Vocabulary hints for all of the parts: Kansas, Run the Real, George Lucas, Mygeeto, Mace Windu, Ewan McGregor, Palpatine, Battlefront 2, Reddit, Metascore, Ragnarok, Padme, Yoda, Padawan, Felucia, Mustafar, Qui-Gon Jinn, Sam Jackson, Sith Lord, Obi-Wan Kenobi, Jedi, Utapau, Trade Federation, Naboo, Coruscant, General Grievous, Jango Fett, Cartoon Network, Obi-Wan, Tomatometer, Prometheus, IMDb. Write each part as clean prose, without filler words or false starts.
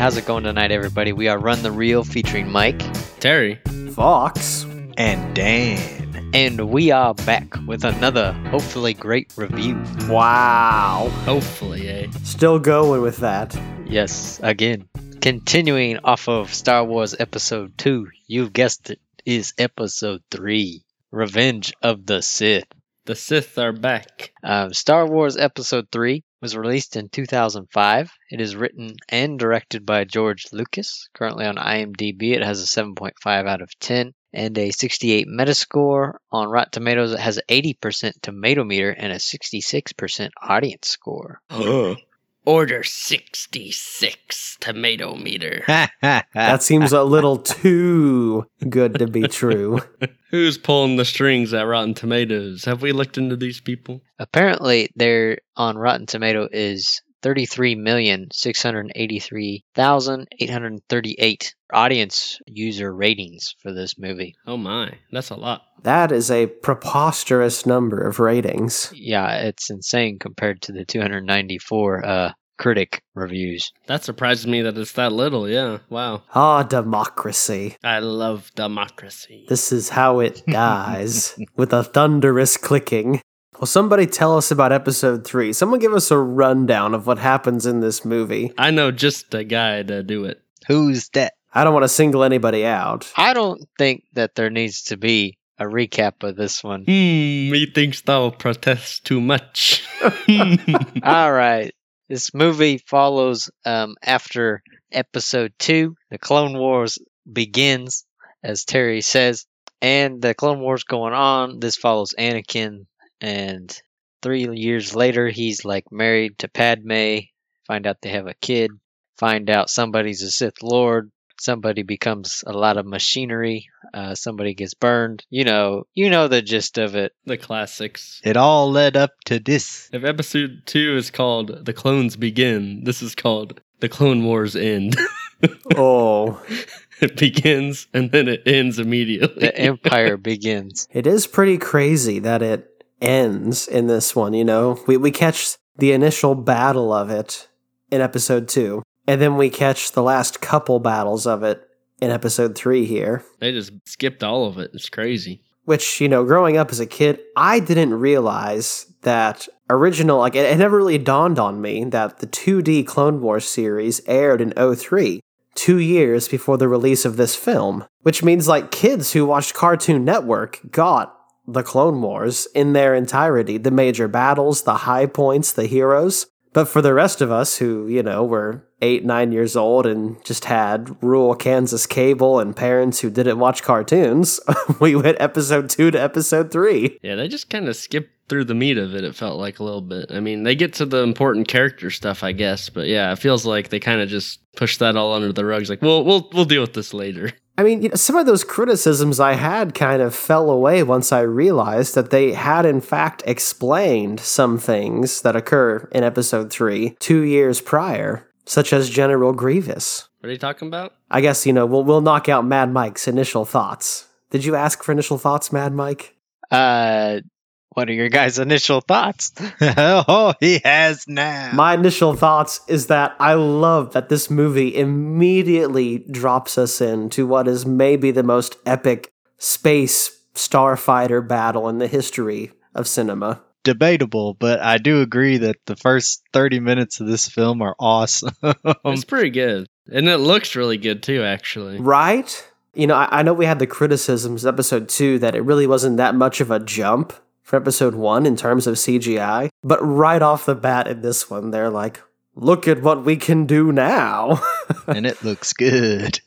How's it going tonight, everybody? We are Run the Real featuring Mike, Terry, Fox, and Dan. And we are back with another hopefully great review. Wow. Hopefully, eh? Still going with that. Yes, again. Continuing off of Star Wars Episode 2, you guessed it, is Episode 3, Revenge of the Sith. The Sith are back. Star Wars Episode 3 was released in 2005. It is written and directed by George Lucas. Currently on IMDb, it has a 7.5 out of 10 and a 68 Metascore. On Rotten Tomatoes, it has an 80% Tomatometer and a 66% audience score. Order 66 Tomatometer. That seems a little too good to be true. Who's pulling the strings at Rotten Tomatoes? Have we looked into these people? Apparently, they're on Rotten Tomato is 33,683,838 audience user ratings for this movie. Oh my, that's a lot. That is a preposterous number of ratings. Yeah, it's insane compared to the 294 critic reviews. That surprises me that it's that little, yeah. Wow. Ah, democracy. I love democracy. This is how it dies, with a thunderous clicking. Well, somebody tell us about Episode 3. Someone give us a rundown of what happens in this movie. I know just a guy to do it. Who's that? I don't want to single anybody out. I don't think that there needs to be a recap of this one. He thinks thou protest too much. All right. This movie follows after Episode 2. The Clone Wars begins, as Terry says. And the Clone Wars going on. This follows Anakin. And 3 years later, he's like married to Padme. Find out they have a kid. Find out somebody's a Sith Lord. Somebody becomes a lot of machinery. Somebody gets burned. You know the gist of it. The classics. It all led up to this. If Episode 2 is called The Clones Begin, this is called The Clone Wars End. Oh. It begins and then it ends immediately. The Empire begins. It is pretty crazy that it ends in this one, you know? We catch the initial battle of it in Episode 2, and then we catch the last couple battles of it in Episode 3 here. They just skipped all of it. It's crazy. Which, you know, growing up as a kid, I didn't realize that original, like, it never really dawned on me that the 2D Clone Wars series aired in 2003, 2 years before the release of this film. Which means, like, kids who watched Cartoon Network got The Clone Wars in their entirety, the major battles, the high points, the heroes. But for the rest of us who, you know, were 8, 9 years old and just had rural Kansas cable and parents who didn't watch cartoons, we went Episode 2 to Episode 3. Yeah, they just kind of skipped through the meat of it, it felt like a little bit. I mean, they get to the important character stuff, I guess, but yeah, it feels like they kind of just pushed that all under the rug. It's like, we'll deal with this later. I mean, you know, some of those criticisms I had kind of fell away once I realized that they had, in fact, explained some things that occur in Episode 3 2 years prior, such as General Grievous. What are you talking about? I guess, you know, we'll knock out Mad Mike's initial thoughts. Did you ask for initial thoughts, Mad Mike? What are your guys' initial thoughts? Oh, he has now. My initial thoughts is that I love that this movie immediately drops us into what is maybe the most epic space starfighter battle in the history of cinema. Debatable, but I do agree that the first 30 minutes of this film are awesome. It's pretty good. And it looks really good, too, actually. Right? You know, I know we had the criticisms Episode 2 that it really wasn't that much of a jump for Episode 1 in terms of CGI, but right off the bat in this one, they're like, look at what we can do now. And it looks good.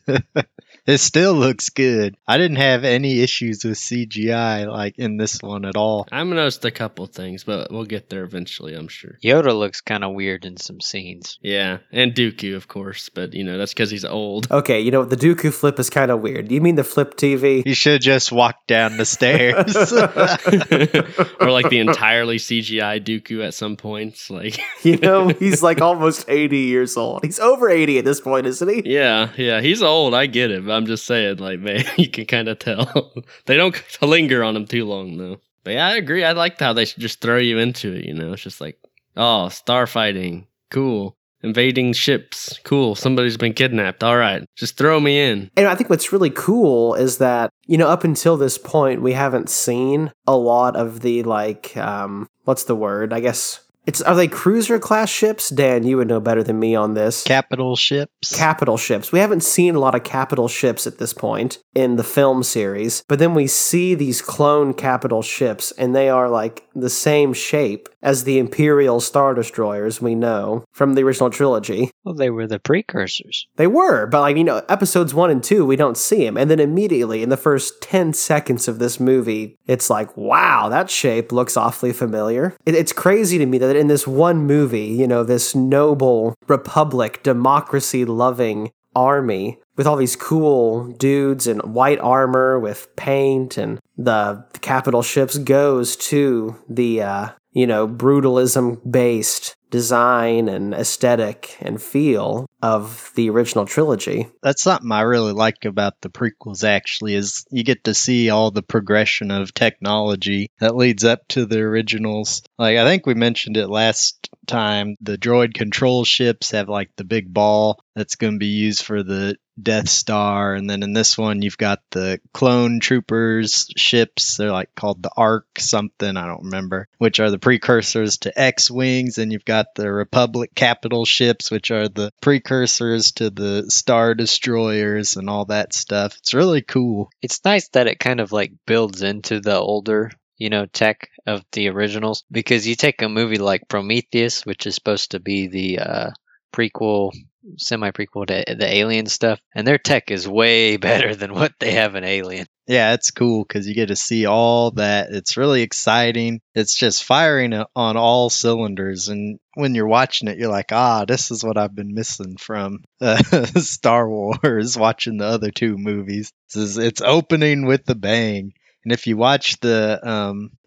It still looks good. I didn't have any issues with CGI like in this one at all. I noticed a couple things, but we'll get there eventually, I'm sure. Yoda looks kind of weird in some scenes. Yeah, and Dooku, of course, but, you know, that's because he's old. Okay, you know, the Dooku flip is kind of weird. You mean the flip TV? He should just walk down the stairs. Or like the entirely CGI Dooku at some points. Like, you know, he's like almost 80 years old. He's over 80 at this point, isn't he? Yeah, he's old. I get it. I'm just saying, like, man, you can kind of tell. They don't linger on him too long, though. But yeah, I agree. I liked how they should just throw you into it, you know? It's just like, oh, star fighting. Cool. invading ships. Cool. Somebody's been kidnapped. All right. Just throw me in. And I think what's really cool is that, you know, up until this point, we haven't seen a lot of the, like, what's the word? I guess... Are they cruiser-class ships? Dan, you would know better than me on this. Capital ships. Capital ships. We haven't seen a lot of capital ships at this point in the film series, but then we see these clone capital ships, and they are, like, the same shape as the Imperial Star Destroyers we know from the original trilogy. Well, they were the precursors. They were, but, like, you know, episodes 1 and 2, we don't see them, and then immediately, in the first 10 seconds of this movie, it's like, wow, that shape looks awfully familiar. It's crazy to me that in this one movie, you know, this noble republic, democracy-loving army with all these cool dudes in white armor with paint and the capital ships goes to the, you know, brutalism-based design and aesthetic and feel of the original trilogy. That's something I really like about the prequels, actually, is you get to see all the progression of technology that leads up to the originals. Like, I think we mentioned it last time, the droid control ships have, like, the big ball that's going to be used for the Death Star, and then in this one you've got the clone troopers ships, they're like called the Ark something, I don't remember, which are the precursors to X-Wings, and you've got the Republic capital ships, which are the precursors to the Star Destroyers and all that stuff. It's really cool. It's nice that it kind of like builds into the older, you know, tech of the originals, because you take a movie like Prometheus, which is supposed to be the prequel, semi-prequel to the Alien stuff, and their tech is way better than what they have in Alien. Yeah, it's cool because you get to see all that. It's really exciting. It's just firing on all cylinders, and when you're watching it, you're like, ah, this is what I've been missing from Star Wars, watching the other two movies. It's opening with a bang, and if you watch the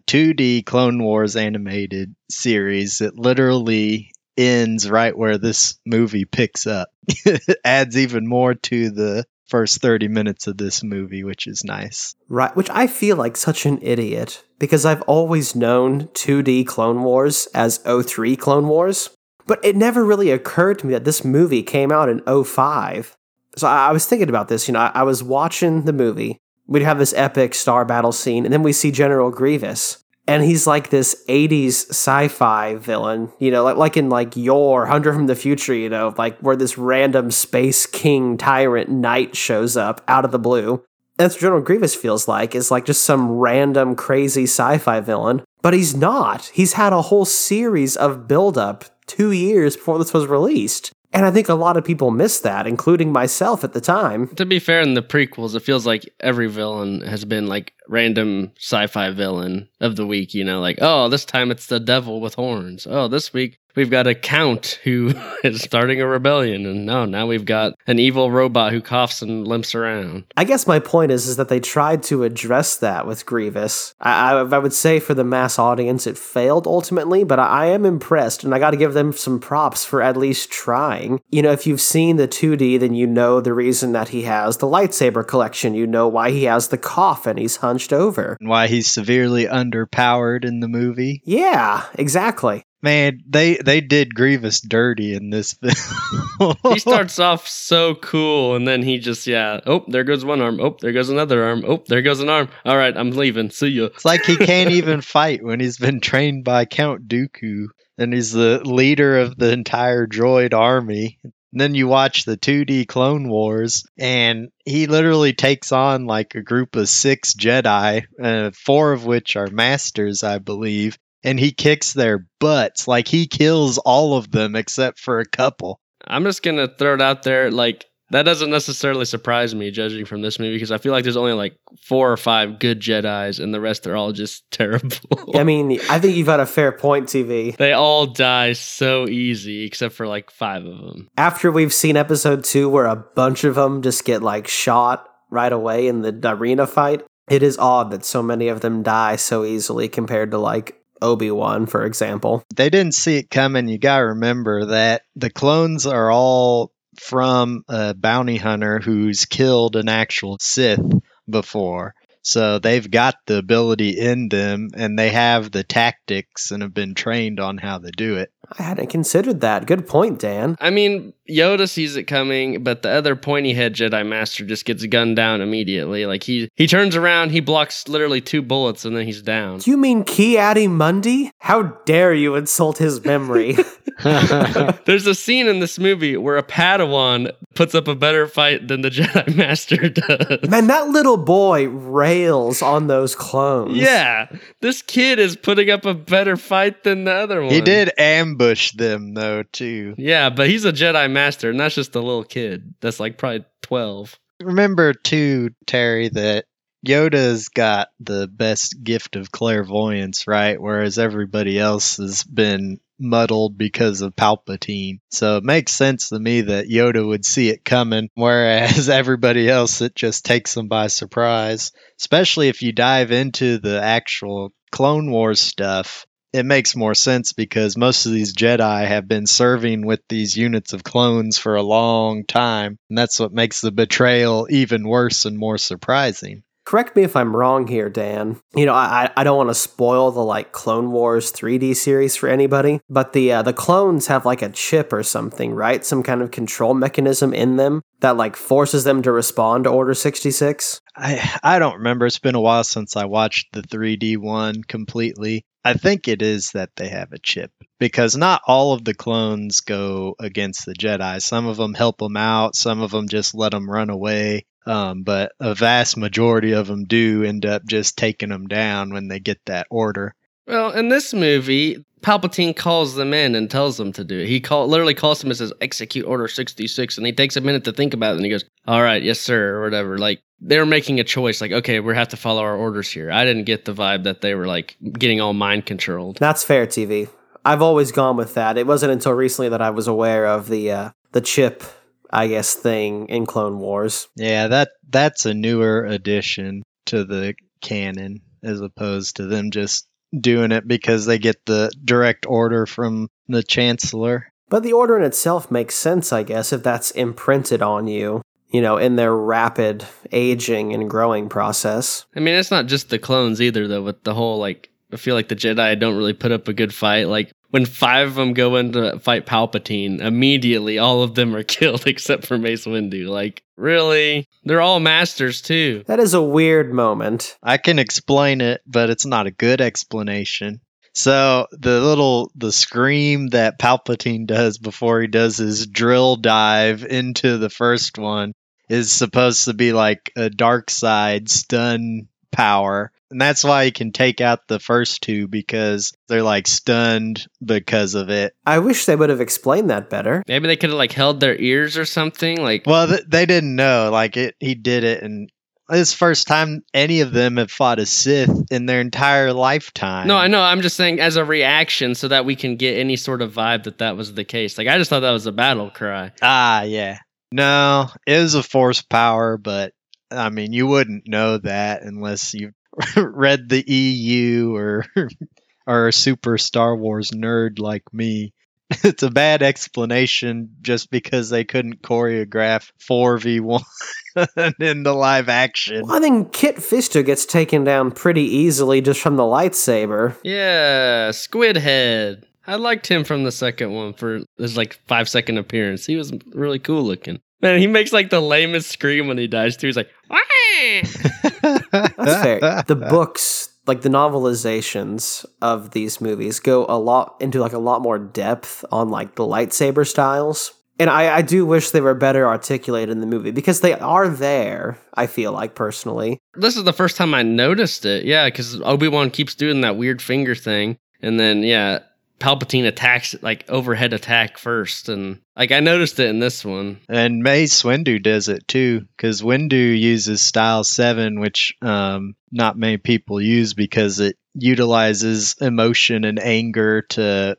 2D Clone Wars animated series, it literally ends right where this movie picks up. It adds even more to the first 30 minutes of this movie, which is nice. Right, which I feel like such an idiot, because I've always known 2D Clone Wars as 03 Clone Wars, but it never really occurred to me that this movie came out in 05. So I was thinking about this, you know, I was watching the movie, we'd have this epic star battle scene, and then we see General Grievous. And he's like this 80s sci-fi villain, you know, like in like Your 100 from the Future, you know, like where this random space king tyrant knight shows up out of the blue. That's what General Grievous feels like, is like just some random crazy sci-fi villain. But he's not. He's had a whole series of buildup 2 years before this was released. And I think a lot of people miss that, including myself at the time. To be fair, in the prequels, it feels like every villain has been like random sci-fi villain of the week, you know, like, oh, this time it's the devil with horns. Oh, this week we've got a count who is starting a rebellion. And no, now we've got an evil robot who coughs and limps around. I guess my point is that they tried to address that with Grievous. I would say for the mass audience, it failed ultimately, but I am impressed, and I got to give them some props for at least trying. You know, if you've seen the 2D, then you know the reason that he has the lightsaber collection. You know why he has the coffin. He's hunched over. And why he's severely underpowered in the movie. Yeah, exactly. Man, they did Grievous dirty in this film. He starts off so cool, and then he just, yeah, oh, there goes one arm. Oh, there goes another arm. Oh, there goes an arm. All right, I'm leaving. See ya. It's like he can't even fight when he's been trained by Count Dooku, and he's the leader of the entire droid army. And then you watch the 2D Clone Wars, and he literally takes on like a group of 6 Jedi, 4 of which are masters, I believe, and he kicks their butts. Like, he kills all of them except for a couple. I'm just going to throw it out there, like, that doesn't necessarily surprise me, judging from this movie, because I feel like there's only like 4 or 5 good Jedis, and the rest are all just terrible. I mean, I think you've got a fair point, TV. They all die so easy, except for like 5 of them. After we've seen episode 2, where a bunch of them just get like shot right away in the arena fight, it is odd that so many of them die so easily compared to like Obi-Wan, for example. They didn't see it coming. You gotta remember that the clones are all from a bounty hunter who's killed an actual Sith before. So they've got the ability in them, and they have the tactics and have been trained on how to do it. I hadn't considered that. Good point, Dan. I mean, Yoda sees it coming, but the other pointy-head Jedi Master just gets gunned down immediately. Like, he turns around, he blocks literally 2 bullets, and then he's down. Do you mean Ki-Adi-Mundi? How dare you insult his memory? There's a scene in this movie where a Padawan puts up a better fight than the Jedi Master does. Man, that little boy rails on those clones. Yeah, this kid is putting up a better fight than the other one. He did ambush them, though, too. Yeah, but he's a Jedi Master, and that's just a little kid. That's like probably 12. Remember, too, Terry, that Yoda's got the best gift of clairvoyance, right? Whereas everybody else has been muddled because of Palpatine. So it makes sense to me that Yoda would see it coming, whereas everybody else, it just takes them by surprise. Especially if you dive into the actual Clone Wars stuff, it makes more sense because most of these Jedi have been serving with these units of clones for a long time, and that's what makes the betrayal even worse and more surprising. Correct me if I'm wrong here, Dan. You know, I don't want to spoil the, like, Clone Wars 3D series for anybody, but the clones have, like, a chip or something, right? Some kind of control mechanism in them that, like, forces them to respond to Order 66? I don't remember. It's been a while since I watched the 3D one completely. I think it is that they have a chip, because not all of the clones go against the Jedi. Some of them help them out. Some of them just let them run away. But a vast majority of them do end up just taking them down when they get that order. Well, in this movie, Palpatine calls them in and tells them to do it. He literally calls them and says, execute Order 66, and he takes a minute to think about it, and he goes, all right, yes, sir, or whatever. Like, they were making a choice, like, okay, we have to follow our orders here. I didn't get the vibe that they were, like, getting all mind-controlled. That's fair, TV. I've always gone with that. It wasn't until recently that I was aware of the chip, I guess, thing in Clone Wars. Yeah, that's a newer addition to the canon as opposed to them just doing it because they get the direct order from the Chancellor. But the order in itself makes sense, I guess, if that's imprinted on you, you know, in their rapid aging and growing process. I mean, it's not just the clones either, though, with the whole, like, I feel like the Jedi don't really put up a good fight, like, when 5 of them go in to fight Palpatine, immediately all of them are killed except for Mace Windu. Like, really? They're all masters, too. That is a weird moment. I can explain it, but it's not a good explanation. So the scream that Palpatine does before he does his drill dive into the first one is supposed to be like a dark side stun power. And that's why he can take out the first 2, because they're, like, stunned because of it. I wish they would have explained that better. Maybe they could have, like, held their ears or something. Like, well, they didn't know. Like, he did it, and it's the first time any of them have fought a Sith in their entire lifetime. No, I know. I'm just saying as a reaction so that we can get any sort of vibe that was the case. Like, I just thought that was a battle cry. Ah, yeah. No, it was a Force power, but, I mean, you wouldn't know that unless you read the EU or are a super Star Wars nerd like me. It's a bad explanation just because they couldn't choreograph 4v1 in the live action. Well, I think Kit Fisto gets taken down pretty easily just from the lightsaber. Yeah, Squidhead. I liked him from the second one for his, like, 5-second appearance. He was really cool looking. Man, he makes, like, the lamest scream when he dies, too. He's like, "Wah!" That's fair. The books, like, the novelizations of these movies go a lot into, like, a lot more depth on, like, the lightsaber styles. And I do wish they were better articulated in the movie, because they are there, I feel like, personally. This is the first time I noticed it, yeah, because Obi-Wan keeps doing that weird finger thing, and then, yeah, Palpatine attacks, like, overhead attack first, and, like, I noticed it in this one. And Mace Windu does it, too, because Windu uses Style 7, which not many people use because it utilizes emotion and anger to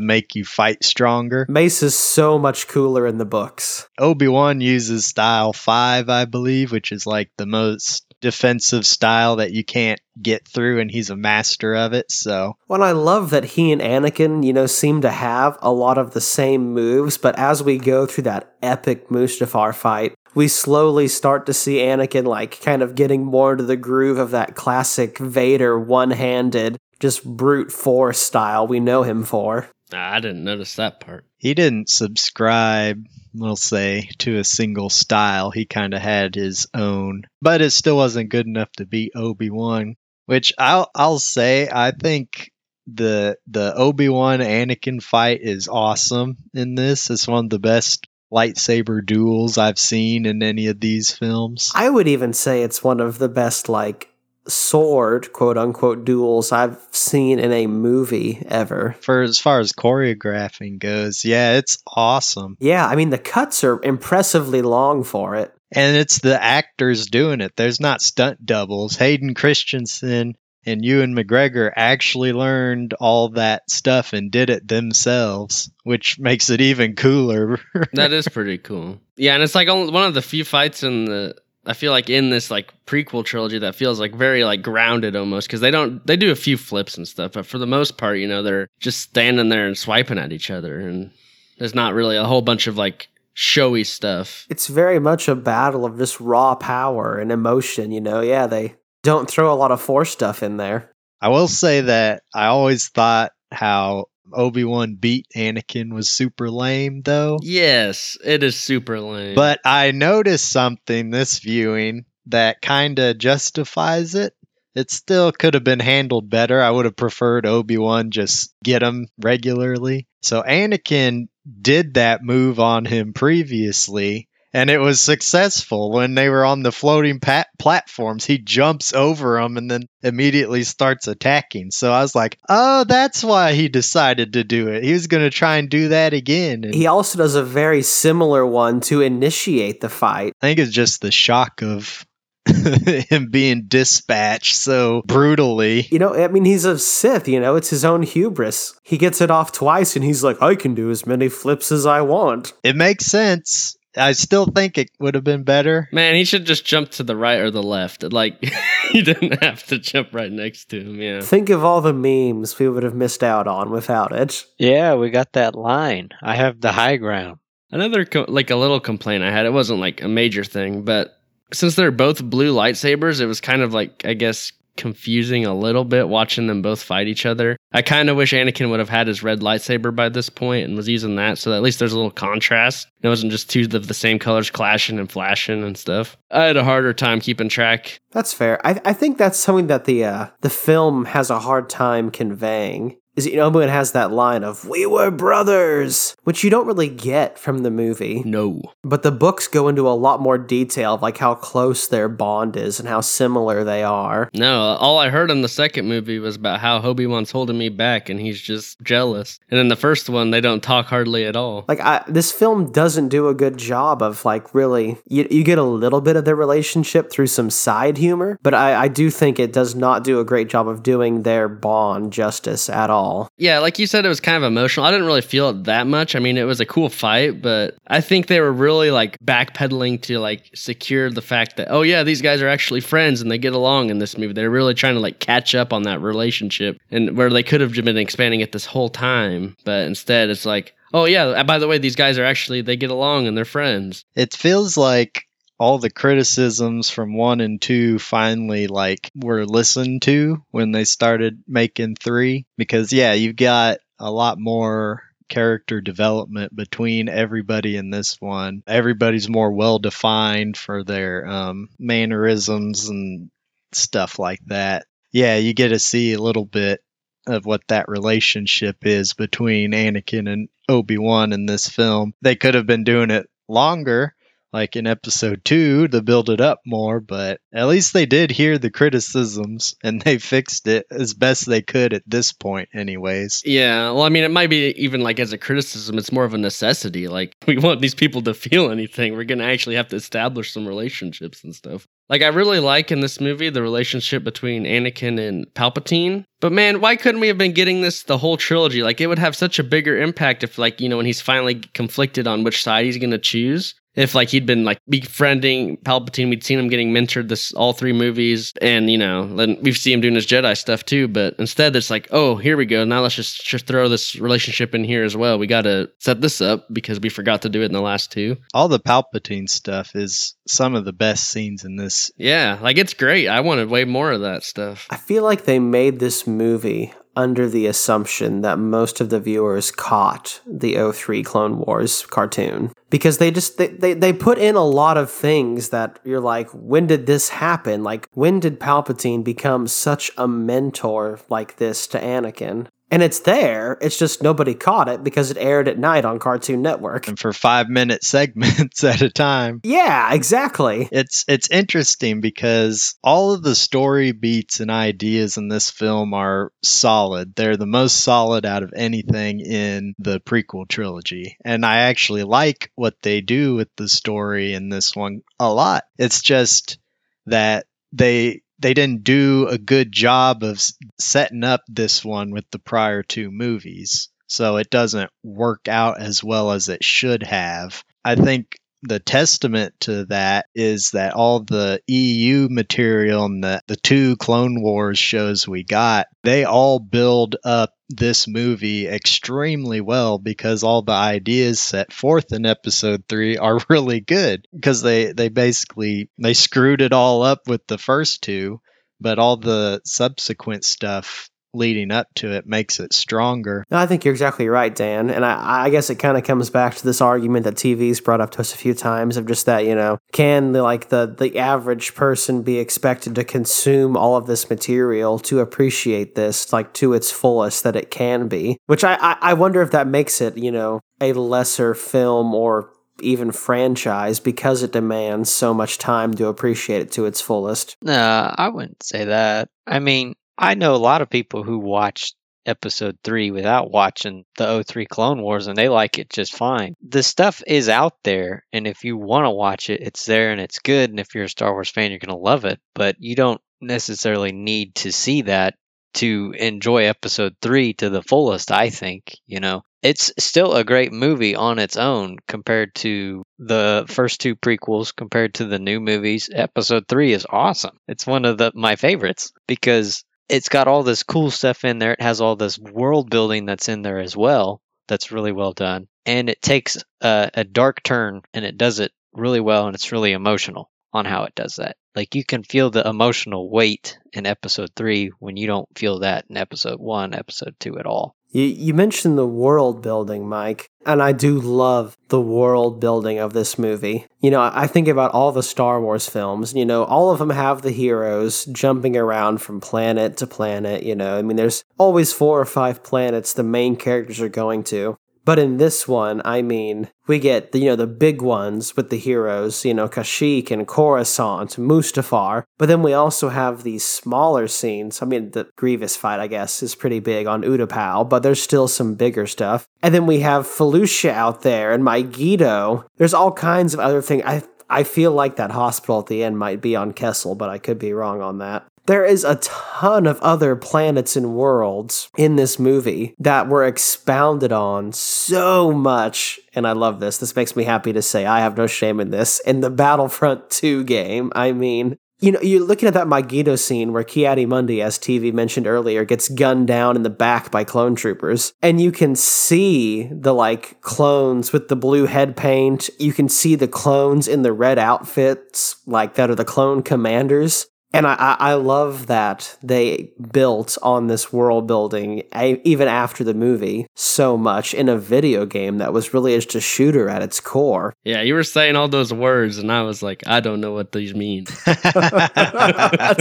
make you fight stronger. Mace is so much cooler in the books. Obi-Wan uses Style 5, I believe, which is, like, the most defensive style that you can't get through, and he's a master of it, so. Well, I love that he and Anakin, you know, seem to have a lot of the same moves, but as we go through that epic Mustafar fight, we slowly start to see Anakin like kind of getting more into the groove of that classic Vader one-handed, just brute force style we know him for. I didn't notice that part. He didn't subscribe, we'll say, to a single style. He kind of had his own, but it still wasn't good enough to beat Obi-Wan, which I'll say I think the Obi-Wan Anakin fight is awesome in this. It's one of the best lightsaber duels I've seen in any of these films. I would even say it's one of the best, like, sword, quote-unquote, duels I've seen in a movie ever. For as far as choreographing goes, yeah, it's awesome. Yeah, I mean, the cuts are impressively long for it. And it's the actors doing it. There's not stunt doubles. Hayden Christensen and Ewan McGregor actually learned all that stuff and did it themselves, which makes it even cooler. That is pretty cool. Yeah, and it's like one of the few fights I feel like in this like prequel trilogy that feels like very like grounded almost, because they do a few flips and stuff, but for the most part, you know, they're just standing there and swiping at each other, and there's not really a whole bunch of like showy stuff. It's very much a battle of just raw power and emotion, you know. Yeah, they don't throw a lot of Force stuff in there. I will say that I always thought how Obi-Wan beat Anakin was super lame, though. Yes, it is super lame. But I noticed something this viewing that kind of justifies it. It still could have been handled better. I would have preferred Obi-Wan just get him regularly. So Anakin did that move on him previously, and it was successful when they were on the floating platforms. He jumps over them and then immediately starts attacking. So I was like, oh, that's why he decided to do it. He was going to try and do that again. And he also does a very similar one to initiate the fight. I think it's just the shock of him being dispatched so brutally. You know, I mean, he's a Sith, you know, it's his own hubris. He gets it off twice and he's like, I can do as many flips as I want. It makes sense. I still think it would have been better. Man, he should just jump to the right or the left. Like, he didn't have to jump right next to him, yeah. Think of all the memes we would have missed out on without it. Yeah, we got that line. I have the high ground. Another, like, a little complaint I had. It wasn't, like, a major thing, but since they're both blue lightsabers, it was kind of, like, I guess, confusing a little bit watching them both fight each other. I kind of wish Anakin would have had his red lightsaber by this point and was using that, so that at least there's a little contrast. It wasn't just two of the same colors clashing and flashing and stuff. I had a harder time keeping track. That's fair. I think that's something that the film has a hard time conveying. Is, you know, Obi-Wan has that line of, we were brothers, which you don't really get from the movie. No. But the books go into a lot more detail of, like, how close their bond is and how similar they are. No, all I heard in the second movie was about how Obi-Wan's holding me back and he's just jealous. And in the first one, they don't talk hardly at all. Like, this film doesn't do a good job of, like, really, you get a little bit of their relationship through some side humor, but I do think it does not do a great job of doing their bond justice at all. Yeah, like you said, it was kind of emotional. I didn't really feel it that much. I mean, it was a cool fight, but I think they were really like backpedaling to like secure the fact that, oh yeah, these guys are actually friends and they get along in this movie. They're really trying to like catch up on that relationship, and where they could have been expanding it this whole time, but instead it's like, oh yeah, by the way, these guys are actually, they get along and they're friends. It feels like all the criticisms from 1 and 2 finally like were listened to when they started making 3, because yeah, you've got a lot more character development between everybody in this one. Everybody's more well defined for their mannerisms and stuff like that. Yeah, you get to see a little bit of what that relationship is between Anakin and Obi-Wan in this film. They could have been doing it longer, like in episode 2, to build it up more, but at least they did hear the criticisms and they fixed it as best they could at this point anyways. Yeah, well, I mean, it might be even like as a criticism, it's more of a necessity. Like, we want these people to feel anything. We're going to actually have to establish some relationships and stuff. Like, I really like in this movie the relationship between Anakin and Palpatine. But man, why couldn't we have been getting this the whole trilogy? Like, it would have such a bigger impact if, like, you know, when he's finally conflicted on which side he's going to choose. if like he'd been like befriending Palpatine. We'd seen him getting mentored this all three movies, and you know, we've seen him doing his Jedi stuff too. But instead, it's like, oh, here we go. Now let's just throw this relationship in here as well. We got to set this up because we forgot to do it in the last two. All the Palpatine stuff is some of the best scenes in this. Yeah, like it's great. I wanted way more of that stuff. I feel like they made this movie under the assumption that most of the viewers caught the 2003 Clone Wars cartoon. Because they just, they put in a lot of things that you're like, when did this happen? Like, when did Palpatine become such a mentor like this to Anakin? And it's there, it's just nobody caught it because it aired at night on Cartoon Network. And for 5-minute segments at a time. Yeah, exactly. It's interesting because all of the story beats and ideas in this film are solid. They're the most solid out of anything in the prequel trilogy. And I actually like what they do with the story in this one a lot. It's just that they didn't do a good job of setting up this one with the prior two movies, so it doesn't work out as well as it should have. I think the testament to that is that all the EU material and the two Clone Wars shows we got, they all build up this movie extremely well because all the ideas set forth in episode 3 are really good because they basically screwed it all up with the first two, but all the subsequent stuff leading up to it makes it stronger. No, I think you're exactly right, Dan. And I guess it kind of comes back to this argument that TV's brought up to us a few times of just that, you know, can the average person be expected to consume all of this material to appreciate this like to its fullest that it can be? Which I wonder if that makes it, you know, a lesser film or even franchise because it demands so much time to appreciate it to its fullest. No, I wouldn't say that. I mean, I know a lot of people who watched episode 3 without watching the 2003 Clone Wars, and they like it just fine. The stuff is out there, and if you want to watch it, it's there and it's good. And if you're a Star Wars fan, you're going to love it. But you don't necessarily need to see that to enjoy episode 3 to the fullest, I think. You know, it's still a great movie on its own compared to the first two prequels, compared to the new movies. Episode 3 is awesome. It's one of my favorites because it's got all this cool stuff in there. It has all this world building that's in there as well. That's really well done. And it takes a dark turn and it does it really well. And it's really emotional on how it does that. Like you can feel the emotional weight in episode 3 when you don't feel that in episode 1, episode 2 at all. You mentioned the world building, Mike, and I do love the world building of this movie. You know, I think about all the Star Wars films, you know, all of them have the heroes jumping around from planet to planet, you know. I mean, there's always 4 or 5 planets the main characters are going to. But in this one, I mean, we get, the big ones with the heroes, you know, Kashyyyk and Coruscant, Mustafar. But then we also have these smaller scenes. I mean, the Grievous fight, I guess, is pretty big on Utapau, but there's still some bigger stuff. And then we have Felucia out there and Mygeeto. There's all kinds of other things. I feel like that hospital at the end might be on Kessel, but I could be wrong on that. There is a ton of other planets and worlds in this movie that were expounded on so much, and I love this. This makes me happy to say I have no shame in this. In the Battlefront 2 game, I mean, you know, you're looking at that Mygeeto scene where Ki-Adi-Mundi, as TV mentioned earlier, gets gunned down in the back by clone troopers, and you can see the, clones with the blue head paint. You can see the clones in the red outfits, that are the clone commanders. And I love that they built on this world building, even after the movie, so much in a video game that was really just a shooter at its core. Yeah, you were saying all those words, and I was like, I don't know what these mean. That's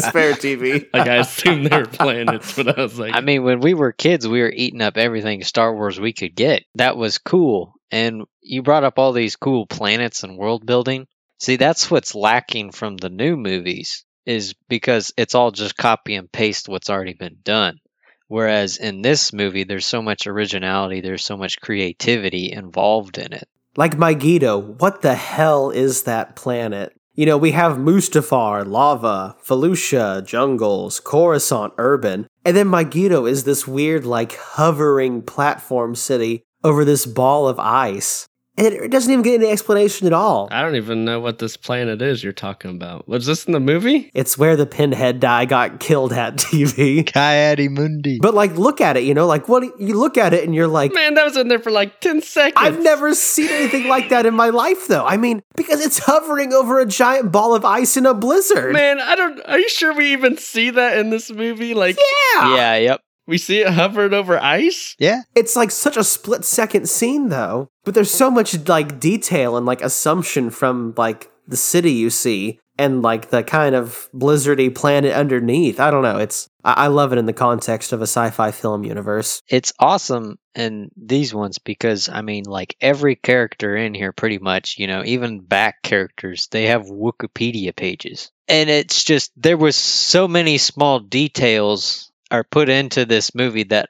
fair, TV. I assumed they were planets, but I was like... I mean, when we were kids, we were eating up everything Star Wars we could get. That was cool. And you brought up all these cool planets and world building. See, that's what's lacking from the new movies. Is because it's all just copy and paste what's already been done. Whereas in this movie, there's so much originality, there's so much creativity involved in it. Like Mygeeto, what the hell is that planet? You know, we have Mustafar, lava, Felucia, jungles, Coruscant, urban. And then Mygeeto is this weird, hovering platform city over this ball of ice. It doesn't even get any explanation at all. I don't even know what this planet is you're talking about. Was this in the movie? It's where the pinhead guy got killed at TV. Ki-Adi-Mundi. But, like, look at it, you know? Like, what you look at it and you're like... Man, that was in there for, like, 10 seconds. I've never seen anything like that in my life, though. I mean, because it's hovering over a giant ball of ice in a blizzard. Man, Are you sure we even see that in this movie? Like... Yeah! Yeah, yep. We see it hovered over ice? Yeah. It's like such a split second scene though, but there's so much like detail and like assumption from like the city you see and like the kind of blizzardy planet underneath. I don't know. I love it in the context of a sci-fi film universe. It's awesome in these ones because, I mean, like every character in here pretty much, you know, even back characters, they have Wikipedia pages. And it's just, there was so many small details are put into this movie that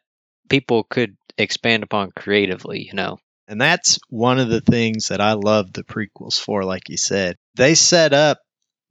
people could expand upon creatively, you know. And that's one of the things that I love the prequels for, like you said. They set up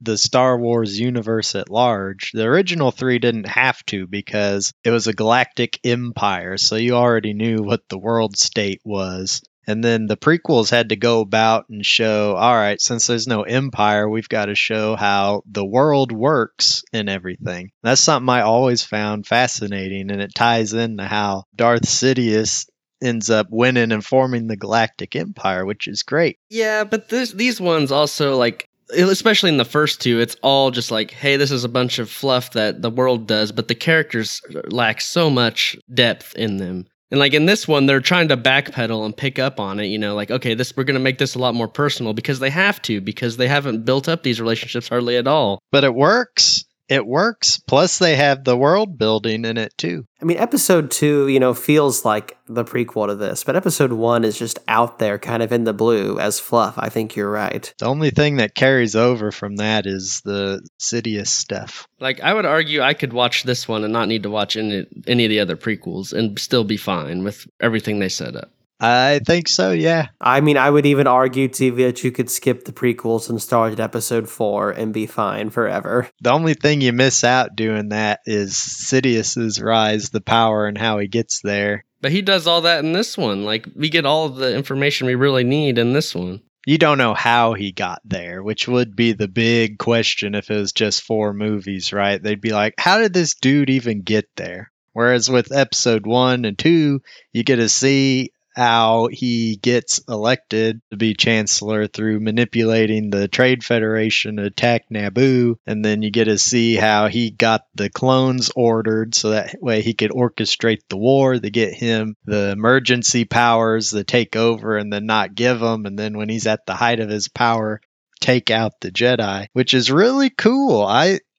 the Star Wars universe at large. The original three didn't have to because it was a galactic empire, so you already knew what the world state was. And then the prequels had to go about and show, all right, since there's no empire, we've got to show how the world works and everything. That's something I always found fascinating, and it ties into how Darth Sidious ends up winning and forming the Galactic Empire, which is great. Yeah, but these ones also, like, especially in the first two, it's all just like, hey, this is a bunch of fluff that the world does, but the characters lack so much depth in them. And like in this one, they're trying to backpedal and pick up on it, you know, like, okay, we're going to make this a lot more personal because they have to, because they haven't built up these relationships hardly at all. But it works. It works. Plus they have the world building in it too. I mean, episode 2, you know, feels like the prequel to this, but episode 1 is just out there kind of in the blue as fluff. I think you're right. The only thing that carries over from that is the Sidious stuff. Like, I would argue I could watch this one and not need to watch any of the other prequels and still be fine with everything they set up. I think so, yeah. I mean, I would even argue, TV, that you could skip the prequels and start at episode 4 and be fine forever. The only thing you miss out doing that is Sidious's rise, the power, and how he gets there. But he does all that in this one. Like, we get all of the information we really need in this one. You don't know how he got there, which would be the big question if it was just 4 movies, right? They'd be like, how did this dude even get there? Whereas with episode 1 and 2, you get to see how he gets elected to be chancellor through manipulating the Trade Federation to attack Naboo, and then you get to see how he got the clones ordered so that way he could orchestrate the war to get him the emergency powers, the takeover, and then not give them, and then when he's at the height of his power, take out the Jedi, which is really cool.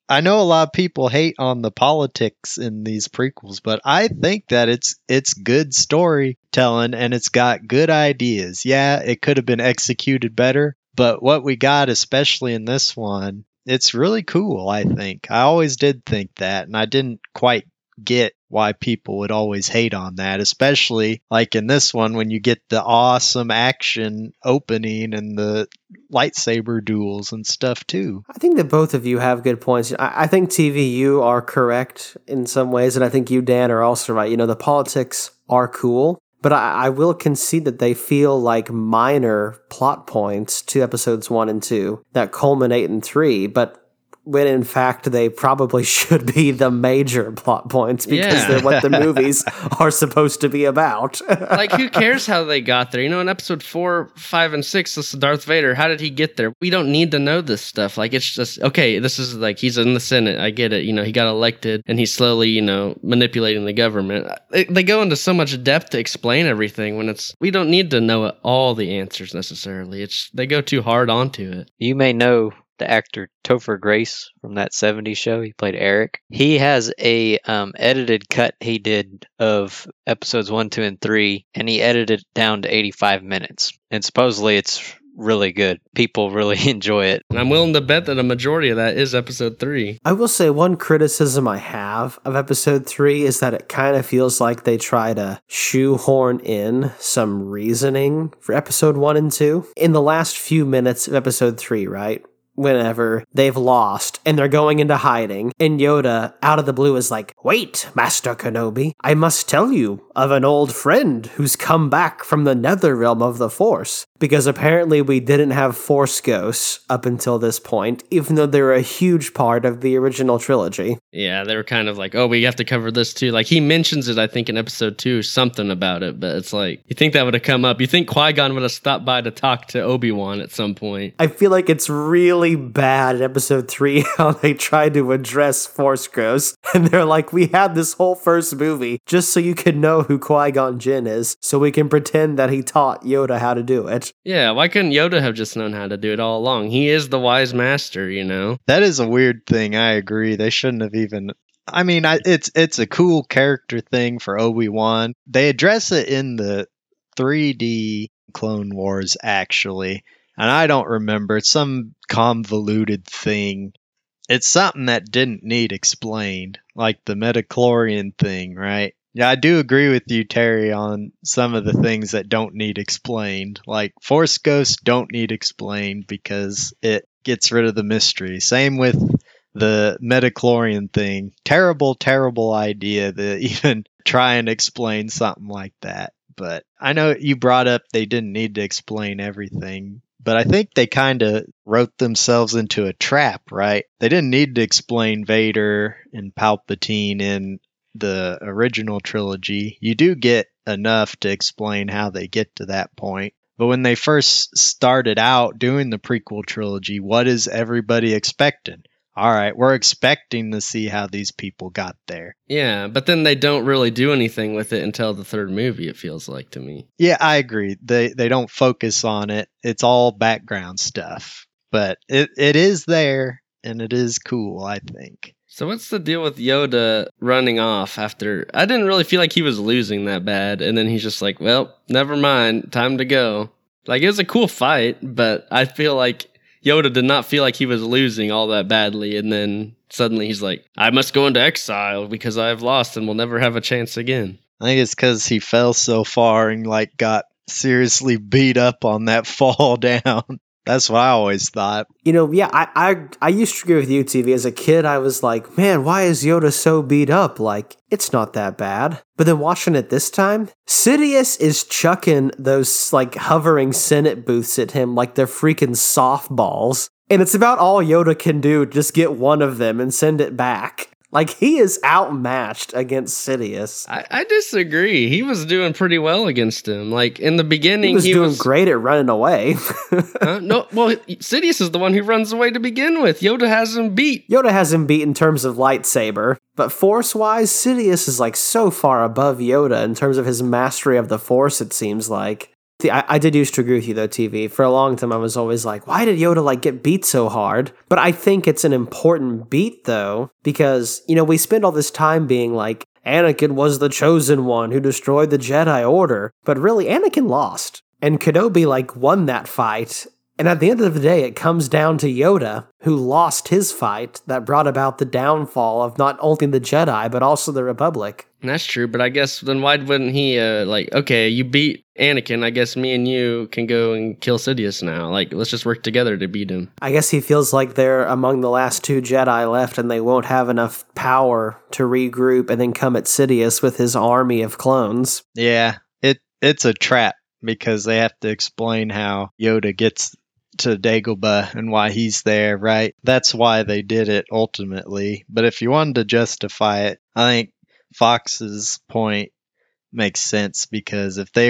I know a lot of people hate on the politics in these prequels, but I think that it's good storytelling and it's got good ideas. Yeah, it could have been executed better, but what we got, especially in this one, it's really cool, I think. I always did think that, and I didn't quite get why people would always hate on that, especially like in this one when you get the awesome action opening and the lightsaber duels and stuff too. I think that both of you have good points. I think, TV, you are correct in some ways, and I think you, Dan, are also right. You know, the politics are cool, but I will concede that they feel like minor plot points to episodes 1 and 2 that culminate in 3, but when in fact they probably should be the major plot points because they're what the movies are supposed to be about. Like, who cares how they got there? You know, in episode 4, 5, and 6, this is Darth Vader. How did he get there? We don't need to know this stuff. Like, it's just, okay, this is like, he's in the Senate. I get it. You know, he got elected and he's slowly, you know, manipulating the government. They go into so much depth to explain everything when we don't need to know all the answers necessarily. They go too hard onto it. You may know the actor Topher Grace from that 70s show. He played Eric. He has a edited cut he did of episodes 1, 2, and 3, and he edited it down to 85 minutes. And supposedly it's really good. People really enjoy it. And I'm willing to bet that a majority of that is episode 3. I will say one criticism I have of episode 3 is that it kind of feels like they try to shoehorn in some reasoning for episode 1 and 2. In the last few minutes of episode 3, right? Whenever they've lost and they're going into hiding, and Yoda out of the blue is like, "Wait, Master Kenobi, I must tell you of an old friend who's come back from the nether realm of the Force, because apparently we didn't have Force ghosts up until this point, even though they were a huge part of the original trilogy. Yeah, they were kind of like, oh, we have to cover this too. Like, he mentions it, I think, in episode 2, something about it, but it's like, you think that would have come up. You think Qui-Gon would have stopped by to talk to Obi-Wan at some point. I feel like it's really bad in episode 3 how they tried to address Force ghosts, and they're like, we had this whole first movie just so you could know who Qui-Gon Jinn is, so we can pretend that he taught Yoda how to do it. Yeah, why couldn't Yoda have just known how to do it all along? He is the wise master, you know? That is a weird thing, I agree. They shouldn't have even... I mean, it's a cool character thing for Obi-Wan. They address it in the 3D Clone Wars, actually. And I don't remember. It's some convoluted thing. It's something that didn't need explained, like the Midichlorian thing, right? Yeah, I do agree with you, Terry, on some of the things that don't need explained. Like, Force ghosts don't need explained because it gets rid of the mystery. Same with the Midichlorian thing. Terrible, terrible idea to even try and explain something like that. But I know you brought up they didn't need to explain everything. But I think they kind of wrote themselves into a trap, right? They didn't need to explain Vader and Palpatine in the original trilogy. You do get enough to explain how they get to that point. But when they first started out doing the prequel trilogy, what is everybody expecting? All right, we're expecting to see how these people got there. Yeah, but then they don't really do anything with it until the third movie, it feels like to me. Yeah, I agree. They don't focus on it. It's all background stuff. But it is there, and it is cool, I think. So what's the deal with Yoda running off after? I didn't really feel like he was losing that bad. And then he's just like, well, never mind. Time to go. Like, it was a cool fight, but I feel like Yoda did not feel like he was losing all that badly. And then suddenly he's like, I must go into exile because I have lost and will never have a chance again. I think it's because he fell so far and like got seriously beat up on that fall down. That's what I always thought. You know, yeah, I used to agree with you, TV. As a kid, I was like, man, why is Yoda so beat up? Like, it's not that bad. But then watching it this time, Sidious is chucking those, like, hovering Senate booths at him like they're freaking softballs. And it's about all Yoda can do, just get one of them and send it back. Like, he is outmatched against Sidious. I disagree. He was doing pretty well against him. Like, in the beginning, he was doing great at running away. No, well, Sidious is the one who runs away to begin with. Yoda has him beat. Yoda has him beat in terms of lightsaber. But Force-wise, Sidious is, like, so far above Yoda in terms of his mastery of the Force, it seems like. I did used to agree with you, though, TV. For a long time, I was always like, why did Yoda, like, get beat so hard? But I think it's an important beat, though, because, you know, we spend all this time being like, Anakin was the chosen one who destroyed the Jedi Order. But really, Anakin lost. And Kenobi, like, won that fight. And at the end of the day, it comes down to Yoda, who lost his fight that brought about the downfall of not only the Jedi, but also the Republic. And that's true, but I guess then why wouldn't he, like, okay, you beat Anakin, I guess me and you can go and kill Sidious now. Like, let's just work together to beat him. I guess he feels like they're among the last two Jedi left and they won't have enough power to regroup and then come at Sidious with his army of clones. Yeah, it's a trap because they have to explain how Yoda gets to Dagobah and why he's there, right? That's why they did it ultimately. But if you wanted to justify it, I think Fox's point makes sense because if they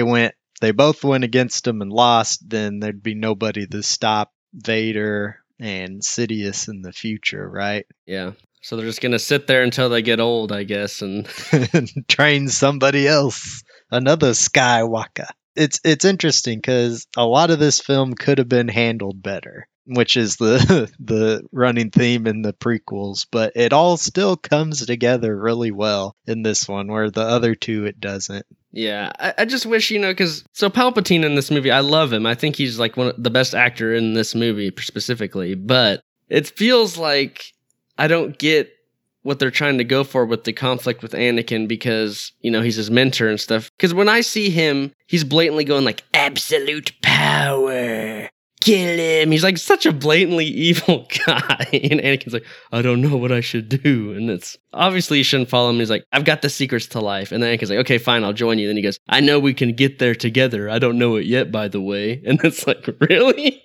both went against him and lost, then there'd be nobody to stop Vader and Sidious in the future, right? Yeah. So they're just going to sit there until they get old, I guess, and, and train somebody else, another Skywalker. It's interesting because a lot of this film could have been handled better, which is the running theme in the prequels, but it all still comes together really well in this one, where the other two, it doesn't. Yeah, I just wish, you know, because, so Palpatine in this movie, I love him. I think he's like one of the best actor in this movie specifically, but it feels like I don't get what they're trying to go for with the conflict with Anakin because, you know, he's his mentor and stuff. Because when I see him, he's blatantly going like, absolute power. kill him. He's like such a blatantly evil guy. And Anakin's like, I don't know what I should do. And it's obviously you shouldn't follow him. He's like, I've got the secrets to life. And then Anakin's like, okay, fine, I'll join you. Then he goes, I know we can get there together. I don't know it yet, by the way. And it's like, really?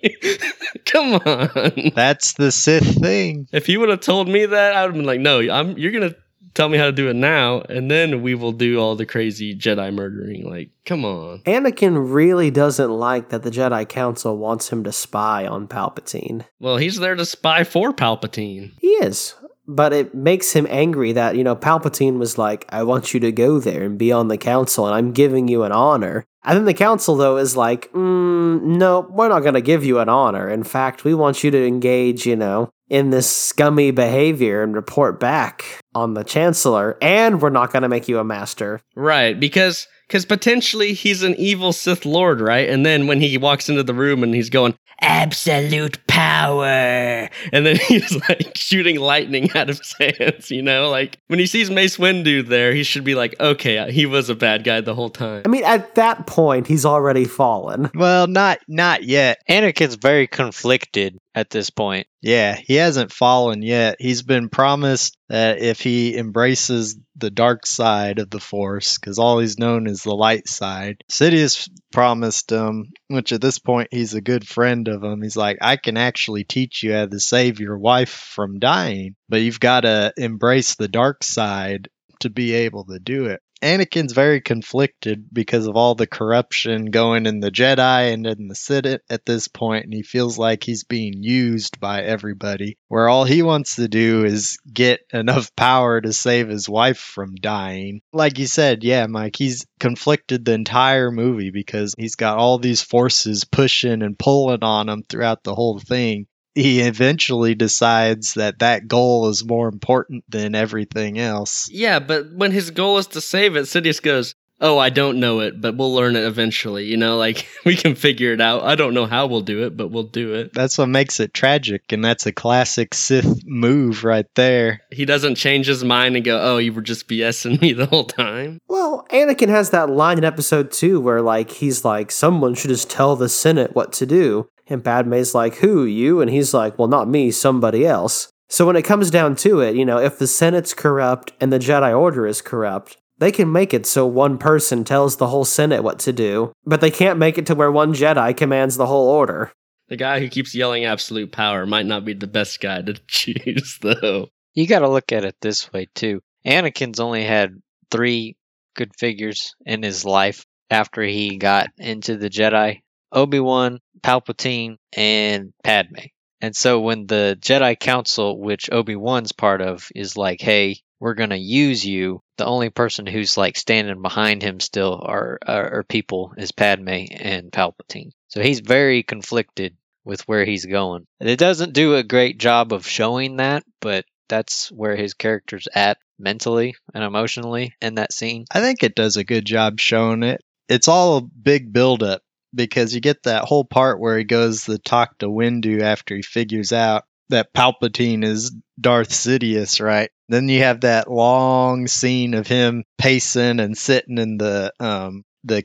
Come on. That's the Sith thing. If you would have told me that, I would have been like, no, you're going to tell me how to do it now, and then we will do all the crazy Jedi murdering. Like, come on. Anakin really doesn't like that the Jedi Council wants him to spy on Palpatine. Well, he's there to spy for Palpatine. He is. But it makes him angry that, you know, Palpatine was like, I want you to go there and be on the council, and I'm giving you an honor. And then the council, though, is like, no, we're not going to give you an honor. In fact, we want you to engage, you know, in this scummy behavior and report back on the chancellor, and we're not going to make you a master. Right, because potentially he's an evil Sith Lord, right? And then when he walks into the room and he's going, absolute power! And then he's like shooting lightning out of his hands, you know? Like, when he sees Mace Windu there, he should be like, okay, he was a bad guy the whole time. I mean, at that point, he's already fallen. Well, not yet. Anakin's very conflicted at this point. Yeah, he hasn't fallen yet. He's been promised that if he embraces the dark side of the Force, because all he's known is the light side, Sidious promised him, which at this point he's a good friend of him. He's like, I can actually teach you how to save your wife from dying, but you've got to embrace the dark side to be able to do it. Anakin's very conflicted because of all the corruption going in the Jedi and in the Sith at this point, and he feels like he's being used by everybody, where all he wants to do is get enough power to save his wife from dying. Like you said, yeah, Mike, he's conflicted the entire movie because he's got all these forces pushing and pulling on him throughout the whole thing. He eventually decides that goal is more important than everything else. Yeah, but when his goal is to save it, Sidious goes, oh, I don't know it, but we'll learn it eventually. You know, like, we can figure it out. I don't know how we'll do it, but we'll do it. That's what makes it tragic, and that's a classic Sith move right there. He doesn't change his mind and go, oh, you were just BSing me the whole time. Well, Anakin has that line in episode 2 where, like, he's like, someone should just tell the Senate what to do. And Padme's like, who, you? And he's like, well, not me, somebody else. So when it comes down to it, you know, if the Senate's corrupt and the Jedi Order is corrupt, they can make it so one person tells the whole Senate what to do, but they can't make it to where one Jedi commands the whole order. The guy who keeps yelling absolute power might not be the best guy to choose, though. You gotta look at it this way, too. Anakin's only had 3 good figures in his life after he got into the Jedi. Obi-Wan, Palpatine, and Padme. And so when the Jedi Council, which Obi-Wan's part of, is like, hey, we're going to use you, the only person who's like standing behind him still are people is Padme and Palpatine. So he's very conflicted with where he's going. And it doesn't do a great job of showing that, but that's where his character's at mentally and emotionally in that scene. I think it does a good job showing it. It's all a big buildup. Because you get that whole part where he goes to talk to Windu after he figures out that Palpatine is Darth Sidious, right? Then you have that long scene of him pacing and sitting in the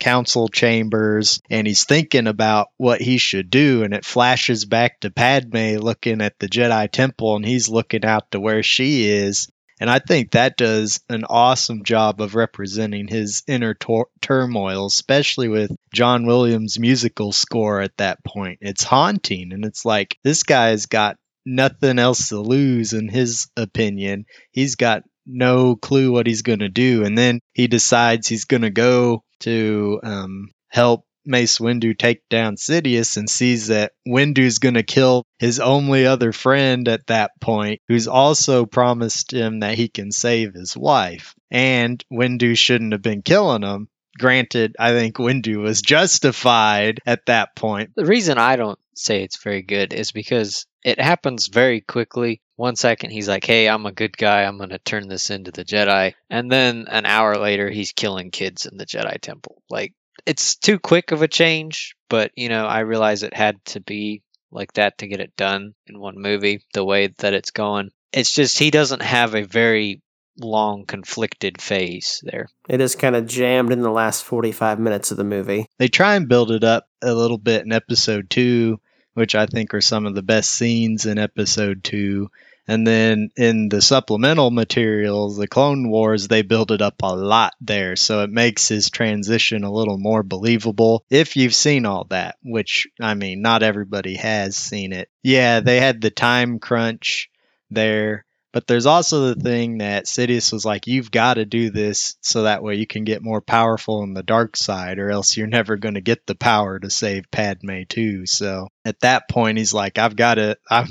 council chambers, and he's thinking about what he should do, and it flashes back to Padme looking at the Jedi Temple, and he's looking out to where she is. And I think that does an awesome job of representing his inner turmoil, especially with John Williams' musical score at that point. It's haunting, and it's like, this guy's got nothing else to lose in his opinion. He's got no clue what he's going to do, and then he decides he's going to go to help Mace Windu take down Sidious and sees that Windu's going to kill his only other friend at that point, who's also promised him that he can save his wife. And Windu shouldn't have been killing him. Granted, I think Windu was justified at that point. The reason I don't say it's very good is because it happens very quickly. One second, he's like, hey, I'm a good guy. I'm going to turn this into the Jedi. And then an hour later, he's killing kids in the Jedi Temple. Like, it's too quick of a change, but, you know, I realize it had to be like that to get it done in one movie, the way that it's going. It's just he doesn't have a very long conflicted phase there. It is kind of jammed in the last 45 minutes of the movie. They try and build it up a little bit in episode 2 which I think are some of the best scenes in Episode 2. And then in the supplemental materials, the Clone Wars, they build it up a lot there. So it makes his transition a little more believable if you've seen all that, which, I mean, not everybody has seen it. Yeah, they had the time crunch there. But there's also the thing that Sidious was like, you've got to do this so that way you can get more powerful in the dark side, or else you're never going to get the power to save Padme too. So at that point, he's like, I've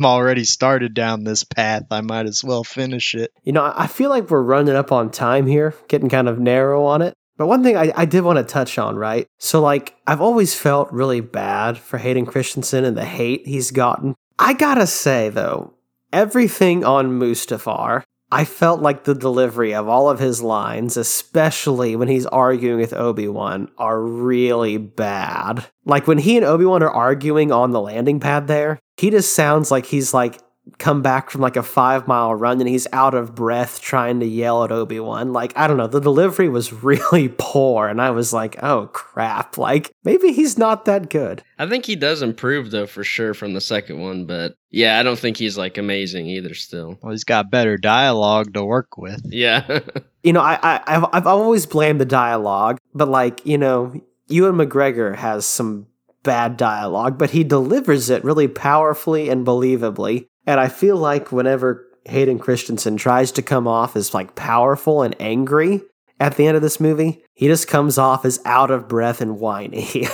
already started down this path. I might as well finish it. You know, I feel like we're running up on time here, getting kind of narrow on it. But one thing I did want to touch on, right? So like, I've always felt really bad for Hayden Christensen and the hate he's gotten. I gotta say though, everything on Mustafar, I felt like the delivery of all of his lines, especially when he's arguing with Obi-Wan, are really bad. Like when he and Obi-Wan are arguing on the landing pad there, he just sounds like he's like come back from like a 5-mile run and he's out of breath trying to yell at Obi-Wan. Like, I don't know, the delivery was really poor and I was like, oh crap, like maybe he's not that good. I think he does improve though for sure from the second one, but yeah, I don't think he's like amazing either still. Well, he's got better dialogue to work with. Yeah. You know, I've always blamed the dialogue, but like, you know, Ewan McGregor has some bad dialogue, but he delivers it really powerfully and believably. And I feel like whenever Hayden Christensen tries to come off as like powerful and angry at the end of this movie, he just comes off as out of breath and whiny.